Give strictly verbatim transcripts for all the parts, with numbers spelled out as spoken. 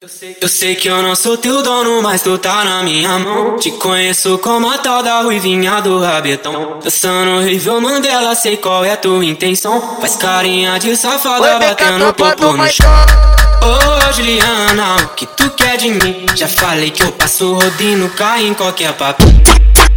Eu sei, eu sei que eu não sou teu dono, mas tu tá na minha mão. Te conheço como a tal da ruivinha do rabetão. Dançando horrível, Mandela, sei qual é tua intenção. Faz carinha de safada, batendo o popo no chão. Ô, Juliana, o que tu quer de mim? Já falei que eu passo rodinho, cai em qualquer papo.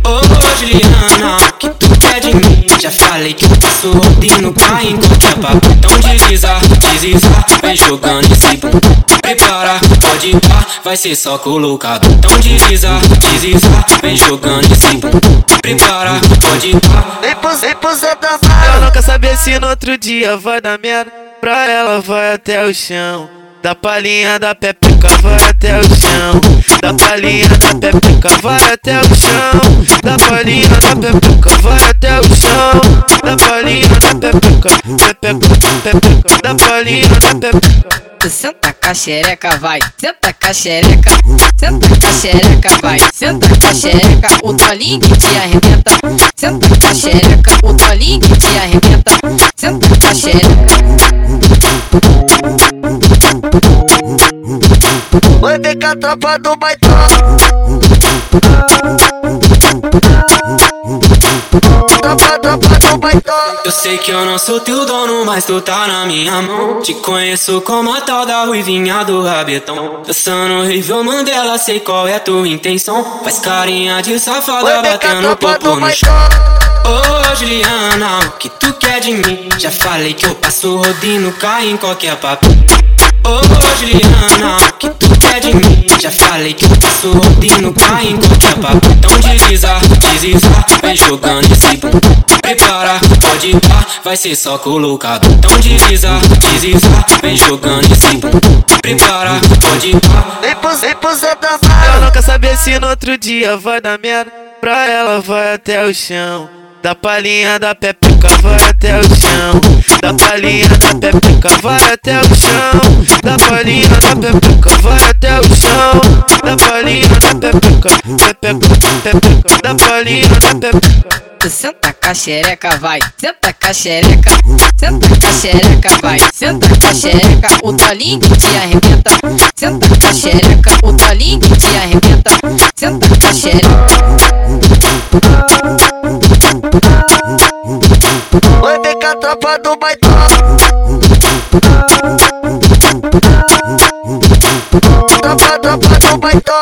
Ô, Juliana, o que tu quer de mim? Já falei que eu passo rodinho, cai em qualquer papo. Então desliza, desliza, vem jogando esse bumbum. Prepara, pode pá, vai ser só colocado. Então desliza, desliza, vem jogando esse bumbum. Prepara, pode pá. Vem pro, vem pro Zé da Mara. Ela não quer saber se no outro dia vai dar merda. Pra ela vai até o chão. Da palhinha da pepeca vai até o chão. Da palhinha da pepeca vai até o chão. Da palhinha da pepeca vai até o chão. Da palhinha da pepeca, pepeca, pepeca. Da palhinha da pepeca. Senta com a xereca, vai, senta com a xereca, senta com a xereca, vai, senta com a xereca, o tolinho que te arrebenta, senta com a xereca, o tolinho que te arrebenta, senta com a xereca. Vai ver que a tropa do baitão, tropa, tropa do baitão. Eu sei que eu não sou teu dono, mas tu tá na minha mão. Te conheço como a tal da ruivinha do rabetão. Dançando horrível, Mandela, sei qual é tua intenção. Faz carinha de safada, batendo o popo no chão. Ô, Juliana, o que tu quer de mim? Já falei que eu passo rodinho, cai em qualquer papo. Ô, Juliana, o que tu quer de mim? Já falei que eu passo rodinho, cai em qualquer papo. Então desliza, desliza, vem jogando esse bumbum. Prepara, pode pá, vai ser só colocado. Então desliza, desliza, vem jogando esse bumbum. Prepara, pode pá. Vem pro, vem pro Zé da Mara. Ela não quer saber se no outro dia vai dar merda. Pra ela vai até o chão. Da palhinha da pepeca vai até o chão. Da palhinha da pepeca vai até o chão. Da palhinha da pepeca vai até o chão. Da palhinha da pepeca, pepeca, pepeca. Da palhinha da pepeca. Senta com a xereca, vai, senta com a xereca, senta com a xereca, vai, senta com a xereca, o tolinho que te arrebenta, senta com a xereca, o tolinho que te arrebenta, senta com a xereca. Vai ver que a tropa do baitão, tropa, tropa do baitão.